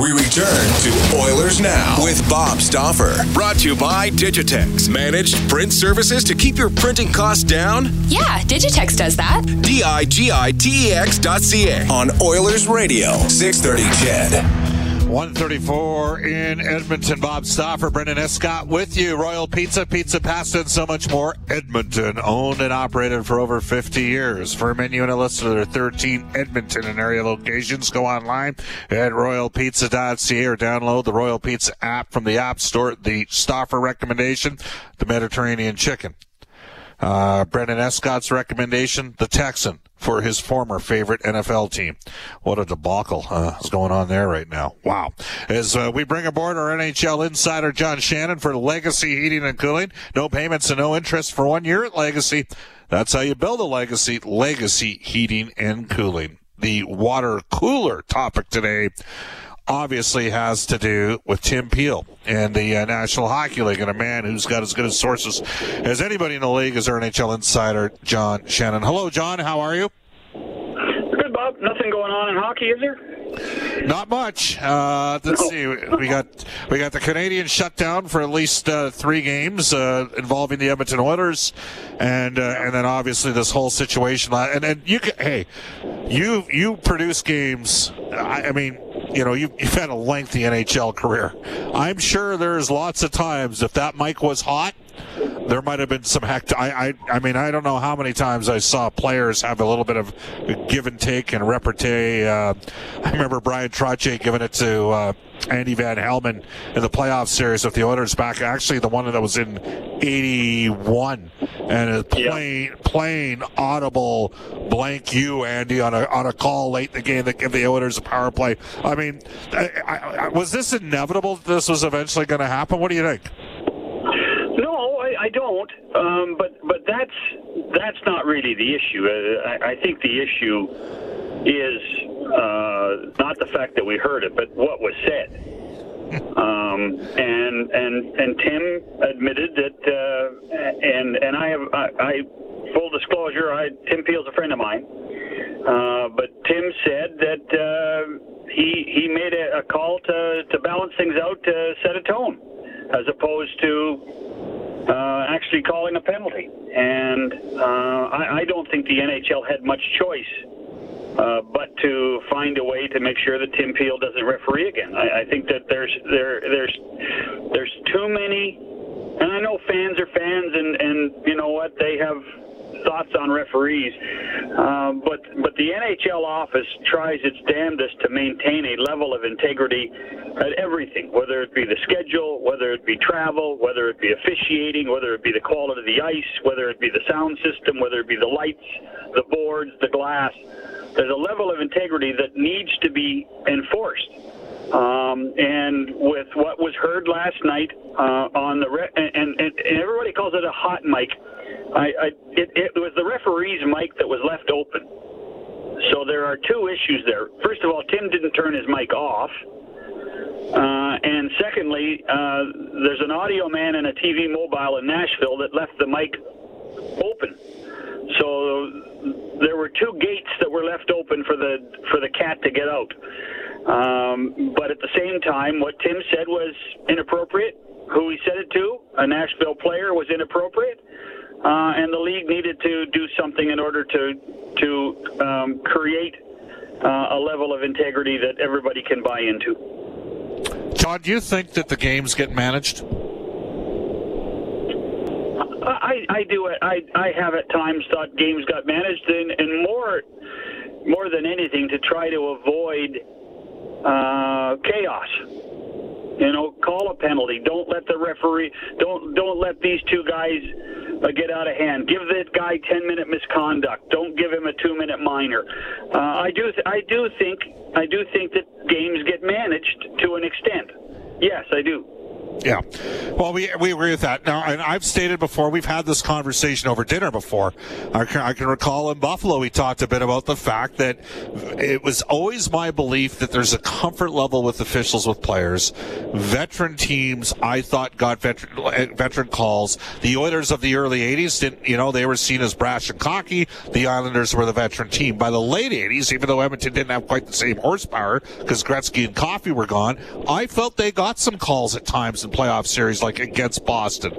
We return to Oilers Now with Bob Stauffer. Brought to you by Digitex. Managed print services to keep your printing costs down? Yeah, Digitex does that. Digitex.ca on Oilers Radio, 630 CHED. 1:34 in Edmonton. Bob Stauffer, Brendan Escott with you. Royal Pizza, pizza, pasta, and so much more. Edmonton, owned and operated for over 50 years. For a menu and a list of their 13 Edmonton and area locations, go online at royalpizza.ca or download the Royal Pizza app from the App Store. The Stauffer recommendation, the Mediterranean chicken. Brendan Escott's recommendation, the Texan, for his former favorite NFL team. What a debacle is going on there right now. Wow. As we bring aboard our NHL insider, John Shannon, for Legacy Heating and Cooling. No payments and no interest for 1 year at Legacy. That's how you build a legacy. Legacy Heating and Cooling. The water cooler topic today obviously has to do with Tim Peel and the National Hockey League, and a man who's got as good as sources as anybody in the league is our NHL insider, John Shannon. Hello, John. How are you? Good, Bob. Nothing going on in hockey, is there? Not much. Let's see. We got the Canadian shutdown for at least three games involving the Edmonton Oilers, and then obviously this whole situation. And you produce games. I mean. You know, you've had a lengthy NHL career. I'm sure there's lots of times if that mic was hot, there might have been some hectic. I mean, I don't know how many times I saw players have a little bit of give and take and repartee. I remember Brian Trotz giving it to Andy Van Helmen in the playoff series with the Oilers back. Actually, the one that was in 81, and a plain audible blank you, Andy, on a call late in the game that gave the Oilers a power play. I mean, was this inevitable that this was eventually going to happen? What do you think? I don't, but that's not really the issue. I think the issue is not the fact that we heard it, but what was said. And Tim admitted that, and I full disclosure, Tim Peel's a friend of mine. But Tim said that he made a call to balance things out, to set a tone, as opposed to actually calling a penalty. And I don't think the NHL had much choice but to find a way to make sure that Tim Peel doesn't referee again. I think that there's too many, and I know fans are fans, and you know what, they have thoughts on referees, but the NHL office tries its damnedest to maintain a level of integrity at everything, whether it be the schedule, whether it be travel, whether it be officiating, whether it be the quality of the ice, whether it be the sound system, whether it be the lights, the boards, the glass. There's a level of integrity that needs to be enforced. And with what was heard last night on the and everybody calls it a hot mic, it was the referee's mic that was left open. So there are two issues there. First of all, Tim didn't turn his mic off, and secondly, there's an audio man and a TV mobile in Nashville that left the mic open. So there were two gates that were left open for the cat to get out. But at the same time, what Tim said was inappropriate. Who he said it to, a Nashville player, was inappropriate, and the league needed to do something in order to create a level of integrity that everybody can buy into. John, do you think that the games get managed? I do. I have at times thought games got managed, and more than anything to try to avoid chaos. You know, call a penalty. Don't let the referee. Don't let these two guys get out of hand. Give this guy 10-minute misconduct. Don't give him a 2-minute minor. I do think that games get managed to an extent. Yes, I do. Yeah. Well, we agree with that. Now, and I've stated before, we've had this conversation over dinner before. I can recall in Buffalo, we talked a bit about the fact that it was always my belief that there's a comfort level with officials, with players. Veteran teams, I thought, got veteran calls. The Oilers of the early 80s didn't, they were seen as brash and cocky. The Islanders were the veteran team. By the late 80s, even though Edmonton didn't have quite the same horsepower because Gretzky and Coffey were gone, I felt they got some calls at times in playoff series, like against Boston.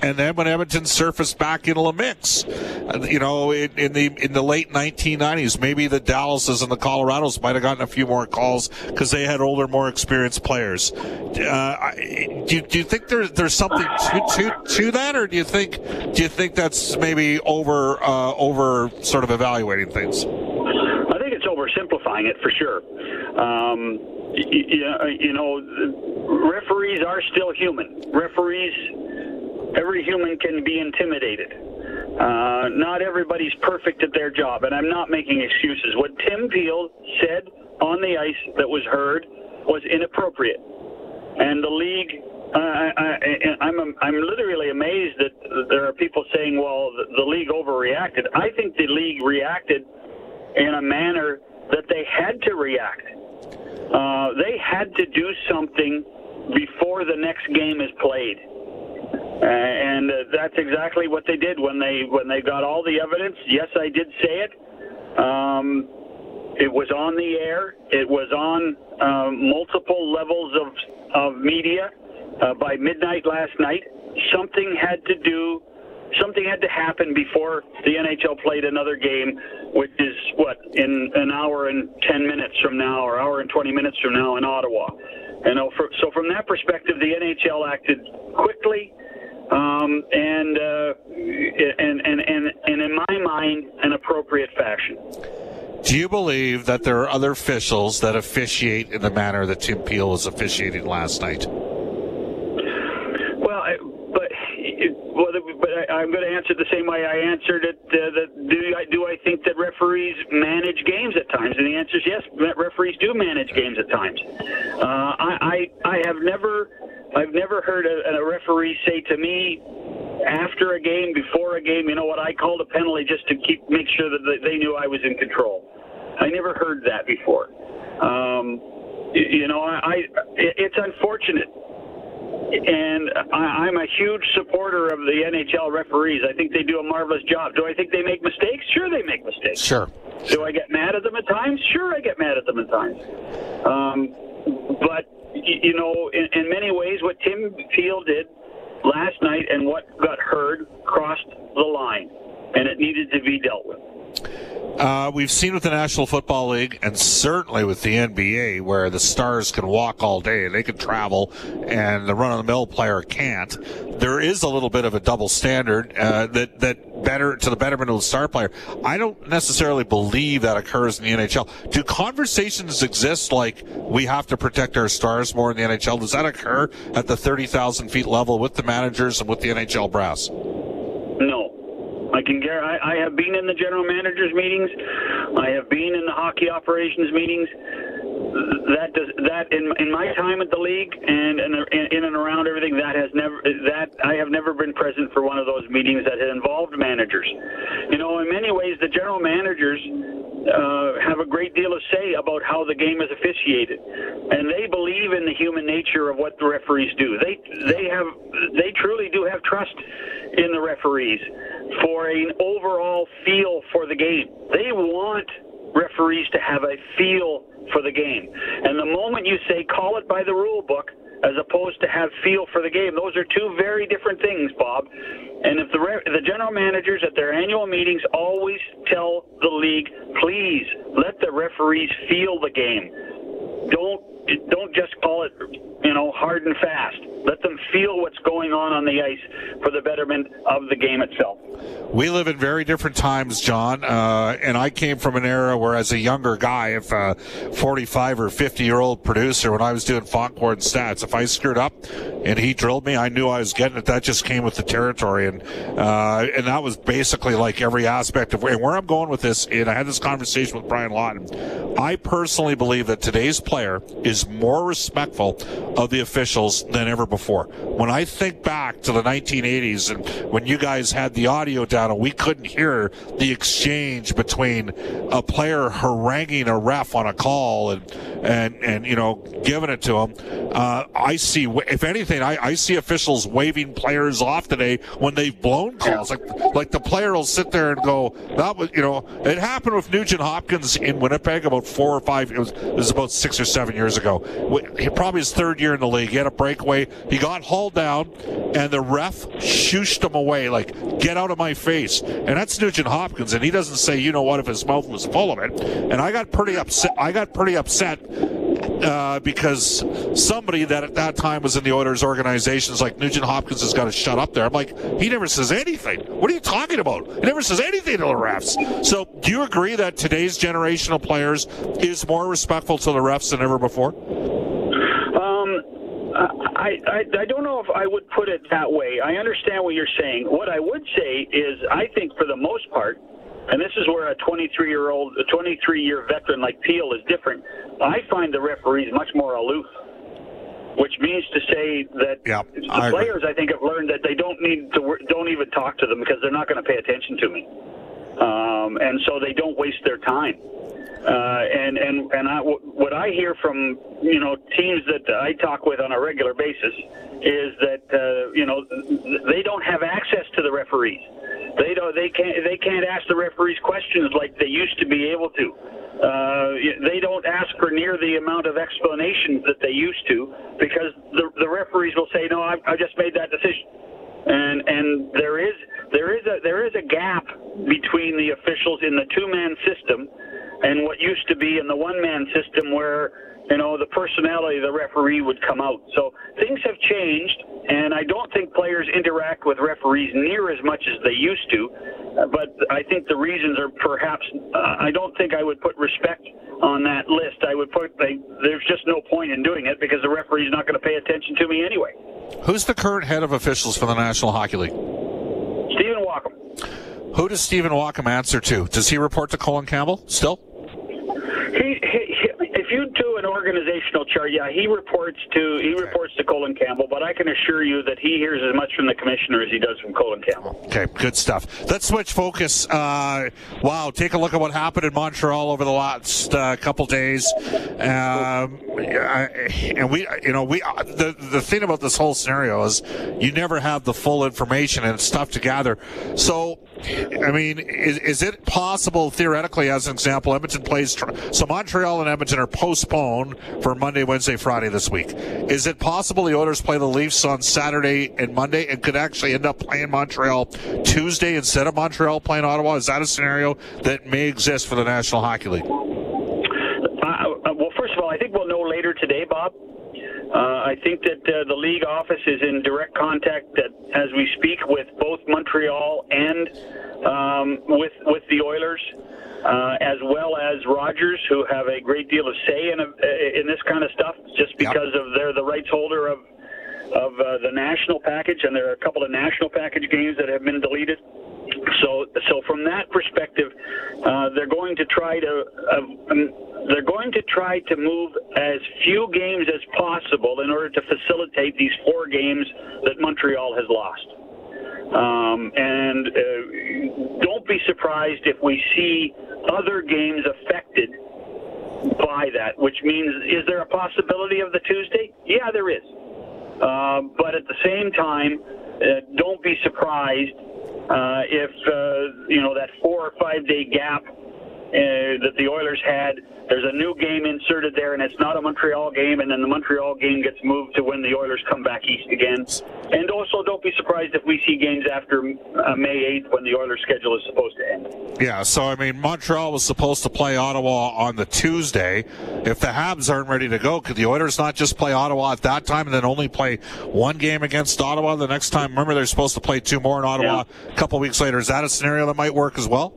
And then when Edmonton surfaced back into the mix, in the late 1990s, maybe the Dallases and the Colorados might have gotten a few more calls because they had older, more experienced players. Do you think there's something to that, or do you think that's maybe over sort of evaluating things? I think it's oversimplifying it for sure. Referees are still human. Every human can be intimidated. Not everybody's perfect at their job, and I'm not making excuses. What Tim Peel said on the ice that was heard was inappropriate. And the league, I'm literally amazed that there are people saying, well, the league overreacted. I think the league reacted in a manner that they had to react. They had to do something before the next game is played. And that's exactly what they did when they got all the evidence. Yes, I did say it. It was on the air. It was on multiple levels of media. By midnight last night, something had to happen before the NHL played another game, which is in an hour and 10 minutes from now, or hour and 20 minutes from now in Ottawa. So from that perspective, the NHL acted quickly, and in my mind, an appropriate fashion. Do you believe that there are other officials that officiate in the manner that Tim Peel was officiating last night? I'm going to answer it the same way I answered it. Do I think that referees manage games at times? And the answer is yes. Referees do manage games at times. I've never heard a referee say to me after a game, before a game, you know what? I called a penalty just to make sure that they knew I was in control. I never heard that before. It's unfortunate. And I'm a huge supporter of the NHL referees. I think they do a marvelous job. Do I think they make mistakes? Sure, they make mistakes. Sure. Do I get mad at them at times? Sure, I get mad at them at times. In many ways, what Tim Peel did last night and what got heard crossed the line, and it needed to be dealt with. We've seen with the National Football League and certainly with the NBA where the stars can walk all day, they can travel, and the run-of-the-mill player can't. There is a little bit of a double standard that better to the betterment of the star player. I don't necessarily believe that occurs in the NHL. Do conversations exist like we have to protect our stars more in the NHL? Does that occur at the 30,000 feet level with the managers and with the NHL brass? No. I have been in the general managers' meetings. I have been in the hockey operations meetings. In my time at the league and in and around everything, I have never been present for one of those meetings that had involved managers. In many ways, the general managers have a great deal of say about how the game is officiated, and they believe in the human nature of what the referees do. They truly do have trust in the referees for an overall feel for the game. They want referees to have a feel for the game, and the moment you say call it by the rule book as opposed to have feel for the game, those are two very different things, Bob. And if the general managers at their annual meetings always tell the league, please let the referees feel the game. Don't just call it, hard and fast. Let them feel what's going on the ice for the betterment of the game itself. We live in very different times, John, and I came from an era where as a younger guy, if a 45 or 50-year-old producer, when I was doing Foncourt and Stats, if I screwed up and he drilled me, I knew I was getting it. That just came with the territory, and that was basically like every aspect of where I'm going with this, and I had this conversation with Brian Lawton. I personally believe that today's player is more respectful of the officials than ever before. When I think back to the 1980s and when you guys had the audio down and we couldn't hear the exchange between a player haranguing a ref on a call and you know, giving it to him, I see, if anything, I see officials waving players off today when they've blown calls. Like the player will sit there and go, that was, you know, it happened with Nugent Hopkins in Winnipeg about 4 or 5, it was about 6 or 7 years ago. Probably his third year in the league. He had a breakaway. He got hauled down, and the ref shooshed him away, like, get out of my face. And that's Nugent Hopkins, and he doesn't say, you know what, if his mouth was full of it. And I got pretty upset. Because somebody that at that time was in the Oilers organization is like, Nugent Hopkins has got to shut up there. I'm like, he never says anything. What are you talking about? He never says anything to the refs. So do you agree that today's generation of players is more respectful to the refs than ever before? I don't know if I would put it that way. I understand what you're saying. What I would say is I think for the most part, and this is where a 23-year veteran like Peel is different. I find the referees much more aloof, which means to say that players, I think, have learned that they don't even talk to them because they're not going to pay attention to me, and so they don't waste their time. What I hear from, you know, teams that I talk with on a regular basis is that you know, they don't have access to the referees. They can't ask the referees questions like they used to be able to. They don't ask for near the amount of explanation that they used to because the referees will say, no, I just made that decision. And there is a gap between the officials in the two-man system and what used to be in the one-man system where, you know, the personality of the referee would come out. So things have changed, and I don't think players interact with referees near as much as they used to, but I think the reasons are perhaps, I don't think I would put respect on that list. I would put, there's just no point in doing it because the referee's not going to pay attention to me anyway. Who's the current head of officials for the National Hockey League? Stephen Walkham. Who does Stephen Walkham answer to? Does he report to Colin Campbell still? Organizational chart, yeah, he reports to Colin Campbell, but I can assure you that he hears as much from the commissioner as he does from Colin Campbell. Okay, good stuff. Let's switch focus. Wow, take a look at what happened in Montreal over the last couple days. The thing about this whole scenario is you never have the full information and stuff to gather. So, I mean, is it possible theoretically, as an example, Edmonton plays? So Montreal and Edmonton are postponed for Monday, Wednesday, Friday this week. Is it possible the Oilers play the Leafs on Saturday and Monday and could actually end up playing Montreal Tuesday instead of Montreal playing Ottawa? Is that a scenario that may exist for the National Hockey League? Well, first of all, I think we'll know later today, Bob. I think that the league office is in direct contact as we speak with both Montreal and with the Oilers, as well as Rogers, who have a great deal of say in this kind of stuff, just because of they're the rights holder of the national package, and there are a couple of national package games that have been deleted. So from that perspective, they're going to try to move as few games as possible in order to facilitate these 4 games that Montreal has lost. Don't be surprised if we see other games affected by that, which means, is there a possibility of the Tuesday? Yeah, there is. But at the same time, don't be surprised if that 4 or 5 day gap that the Oilers had, there's a new game inserted there, and it's not a Montreal game, and then the Montreal game gets moved to when the Oilers come back east again. And also, don't be surprised if we see games after May 8th when the Oilers' schedule is supposed to end. Yeah, so, I mean, Montreal was supposed to play Ottawa on the Tuesday. If the Habs aren't ready to go, could the Oilers not just play Ottawa at that time and then only play one game against Ottawa the next time? Remember, they're supposed to play 2 more in Ottawa a couple weeks later. Is that a scenario that might work as well?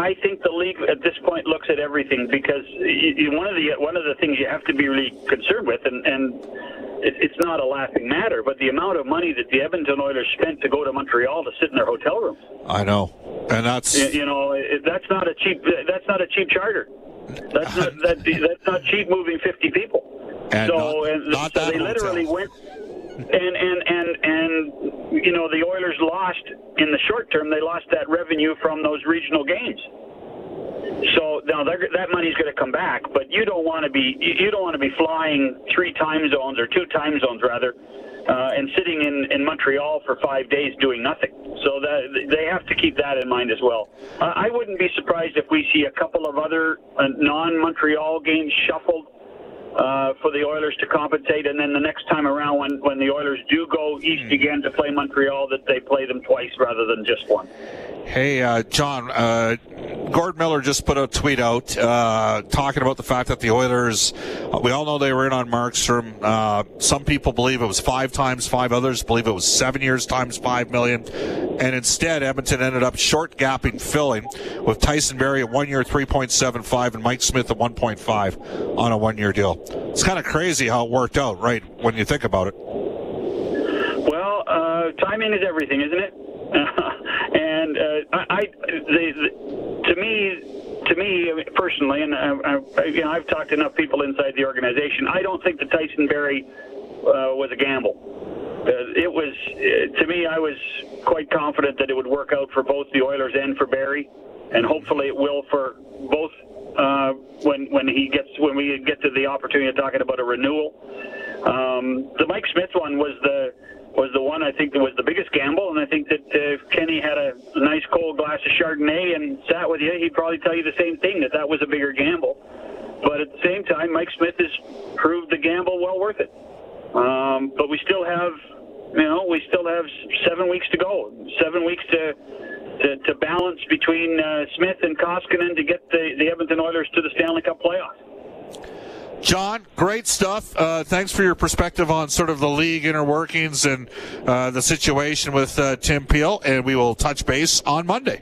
I think the league at this point looks at everything because one of the things you have to be really concerned with, and it's not a laughing matter, but the amount of money that the Edmonton Oilers spent to go to Montreal to sit in their hotel rooms. I know, and that's not a cheap charter. That's not cheap moving 50 people. And so they literally went, and you know, the Oilers lost in the short term. They lost that revenue from those regional games. So now that money's going to come back, but you don't want to be flying three time zones or two time zones rather, and sitting in Montreal for 5 days doing nothing. So that, they have to keep that in mind as well. I wouldn't be surprised if we see a couple of other non-Montreal games shuffled for the Oilers to compensate, and then the next time around when the Oilers do go east again to play Montreal, that they play them twice rather than just one. Hey, John, Gord Miller just put a tweet out talking about the fact that the Oilers, we all know they were in on Markstrom. Some people believe it was 5 times 5. Others believe it was 7 years times $5 million. And instead, Edmonton ended up short-gapping filling with Tyson Berry at 1 year, 3.75, and Mike Smith at 1.5 on a 1 year deal. It's kind of crazy how it worked out, right, when you think about it. Well, timing is everything, isn't it? And to me personally, and you know, I've talked to enough people inside the organization, I don't think the Tyson Berry was a gamble. It was, to me, I was quite confident that it would work out for both the Oilers and for Berry, and hopefully it will for both when we get to the opportunity of talking about a renewal. The Mike Smith one was the one I think that was the biggest gamble, and I think that if Kenny had a nice cold glass of Chardonnay and sat with you, he'd probably tell you the same thing, that was a bigger gamble. But at the same time, Mike Smith has proved the gamble well worth it. But we still have, 7 weeks to go, 7 weeks to balance between Smith and Koskinen to get the Edmonton Oilers to the Stanley Cup playoffs. John, great stuff. Thanks for your perspective on sort of the league inner workings and the situation with Tim Peel, and we will touch base on Monday.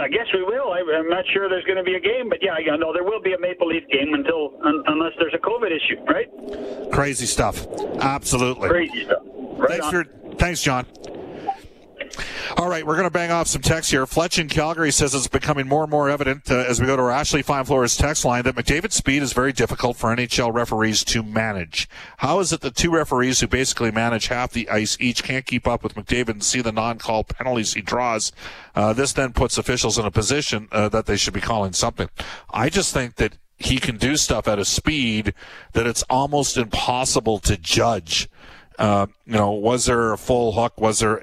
I guess we will. I'm not sure there's going to be a game, but yeah, I know there will be a Maple Leaf game unless there's a COVID issue, right? Crazy stuff. Absolutely. Crazy stuff. Right. Thanks, John. All right, we're going to bang off some text here. Fletch in Calgary says it's becoming more and more evident as we go to our Ashley Fine Floors text line that McDavid's speed is very difficult for NHL referees to manage. How is it the two referees who basically manage half the ice each can't keep up with McDavid and see the non-call penalties he draws? This then puts officials in a position that they should be calling something. I just think that he can do stuff at a speed that it's almost impossible to judge. Was there a full hook? Was there...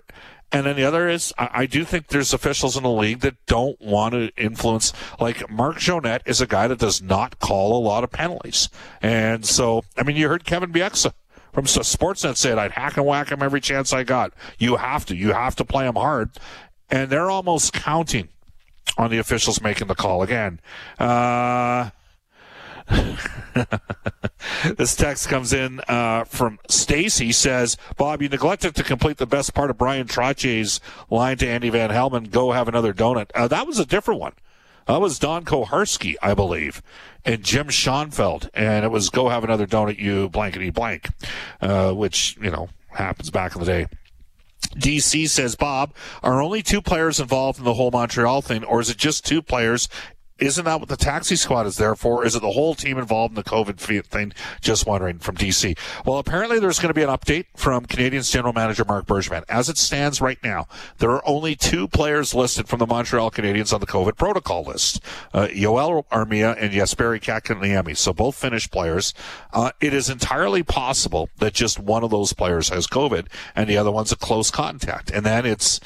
And then the other is, I do think there's officials in the league that don't want to influence. Like, Mark Jonette is a guy that does not call a lot of penalties. And so, you heard Kevin Bieksa from Sportsnet say it, I'd hack and whack him every chance I got. You have to play him hard. And they're almost counting on the officials making the call again. This text comes in from Stacy. Says, Bob, you neglected to complete the best part of Brian Trotz's line to Andy Van Helmen, go have another donut. That was a different one. That was Don Koharski, I believe, and Jim Schoenfeld, and it was go have another donut, you blankety blank, which, happens back in the day. DC says, Bob, are only two players involved in the whole Montreal thing, or is it just two players? Isn't that what the taxi squad is there for? Is it the whole team involved in the COVID thing? Just wondering from D.C. Well, apparently there's going to be an update from Canadiens General Manager Mark Bergevin. As it stands right now, there are only two players listed from the Montreal Canadiens on the COVID protocol list, Yoel Armia and Jesperi Kotkaniemi, so both Finnish players. It is entirely possible that just one of those players has COVID and the other one's a close contact, and then it's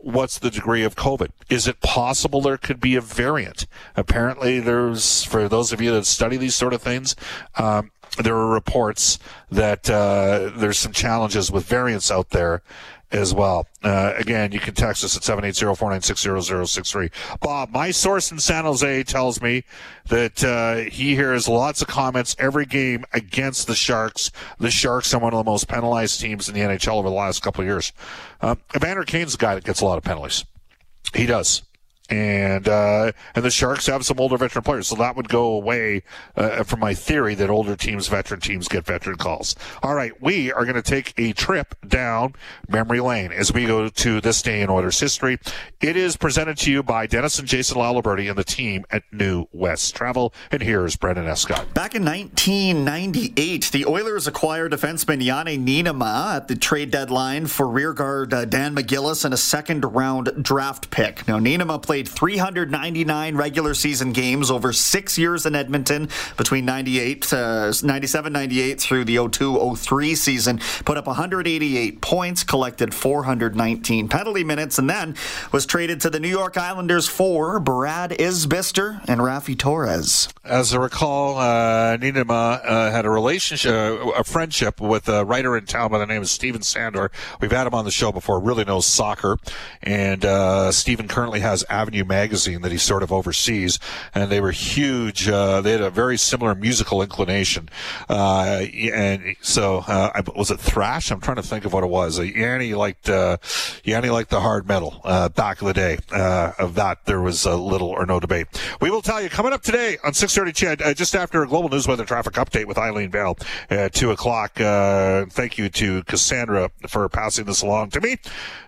what's the degree of COVID? Is it possible there could be a variant? Apparently there's, for those of you that study these sort of things, there are reports that there's some challenges with variants out there as well. Again, you can text us at 780-496-0063. Bob, my source in San Jose tells me that he hears lots of comments every game against the Sharks. The Sharks are one of the most penalized teams in the NHL over the last couple of years. Evander Kane's a guy that gets a lot of penalties. He does. And the Sharks have some older veteran players, so that would go away from my theory that older teams, veteran teams get veteran calls. All right, we are going to take a trip down memory lane as we go to this day in Oilers history. It is presented to you by Dennis and Jason Laliberti and the team at New West Travel, and here's Brendan Escott. Back in 1998, the Oilers acquired defenseman Yanni Ninimaa at the trade deadline for rearguard Dan McGillis and a second-round draft pick. Now, Ninimaa played 399 regular season games over 6 years in Edmonton between 97-98 through the 02-03 season, put up 188 points, collected 419 penalty minutes, and then was traded to the New York Islanders for Brad Isbister and Rafi Torres. As I recall, Ninimaa had a relationship, a friendship with a writer in town by the name of Steven Sandor. We've had him on the show before, really knows soccer, and Steven currently has Avenue magazine that he sort of oversees, and they were huge. They had a very similar musical inclination, and so was it thrash? I'm trying to think of what it was. Yanni liked the hard metal back in the day. Of that, there was little or no debate. We will tell you coming up today on 6:30. Chad, just after a global news weather traffic update with Eileen Vale at 2:00. Thank you to Cassandra for passing this along to me.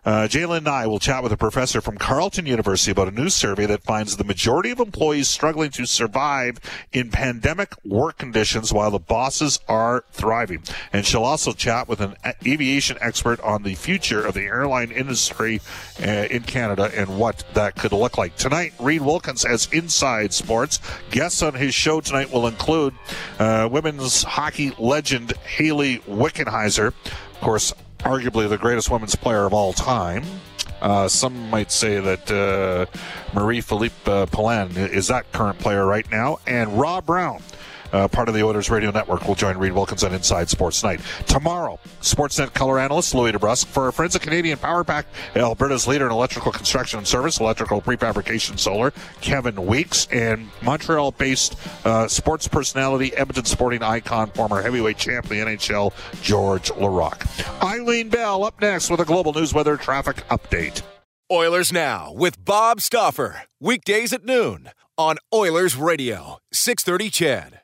Jalen and I will chat with a professor from Carleton University about a new survey that finds the majority of employees struggling to survive in pandemic work conditions while the bosses are thriving. And she'll also chat with an aviation expert on the future of the airline industry in Canada and what that could look like. Tonight, Reed Wilkins has Inside Sports. Guests on his show tonight will include women's hockey legend Haley Wickenheiser, of course, arguably the greatest women's player of all time. Some might say that Marie-Philippe Poulin is that current player right now. And Rob Brown, part of the Oilers Radio Network, will join Reed Wilkins on Inside Sports Night. Tomorrow, Sportsnet color analyst Louis DeBrusque for our friends at Canadian Power Pack, Alberta's leader in electrical construction and service, electrical prefabrication solar, Kevin Weeks, and Montreal-based sports personality, Edmonton sporting icon, former heavyweight champ of the NHL, George Larocque. Eileen Bell up next with a global news weather traffic update. Oilers Now with Bob Stauffer, weekdays at noon on Oilers Radio, 6:30 CHED.